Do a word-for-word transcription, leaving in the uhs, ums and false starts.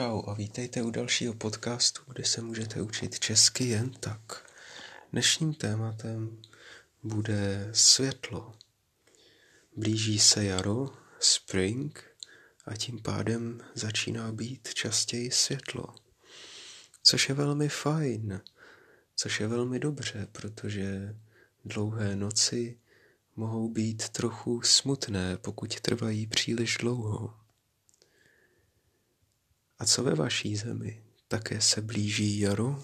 Čau a vítejte u dalšího podcastu, kde se můžete učit česky jen tak. Dnešním tématem bude světlo. Blíží se jaro, spring, a tím pádem začíná být častěji světlo. Což je velmi fajn, což je velmi dobře, protože dlouhé noci mohou být trochu smutné, pokud trvají příliš dlouho. A co ve vaší zemi? Také se blíží jaro?